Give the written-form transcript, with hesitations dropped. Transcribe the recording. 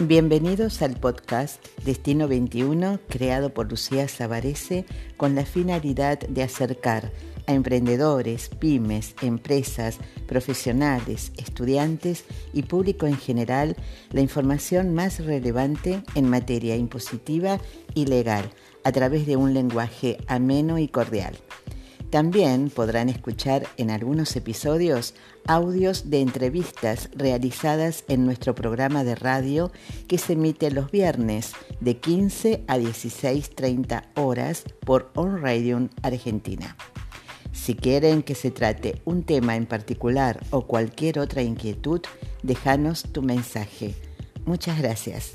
Bienvenidos al podcast Destino 21, creado por Lucía Zavarese, con la finalidad de acercar a emprendedores, pymes, empresas, profesionales, estudiantes y público en general la información más relevante en materia impositiva y legal, a través de un lenguaje ameno y cordial. También podrán escuchar en algunos episodios audios de entrevistas realizadas en nuestro programa de radio que se emite los viernes de 15 a 16:30 horas por On Radio Argentina. Si quieren que se trate un tema en particular o cualquier otra inquietud, déjanos tu mensaje. Muchas gracias.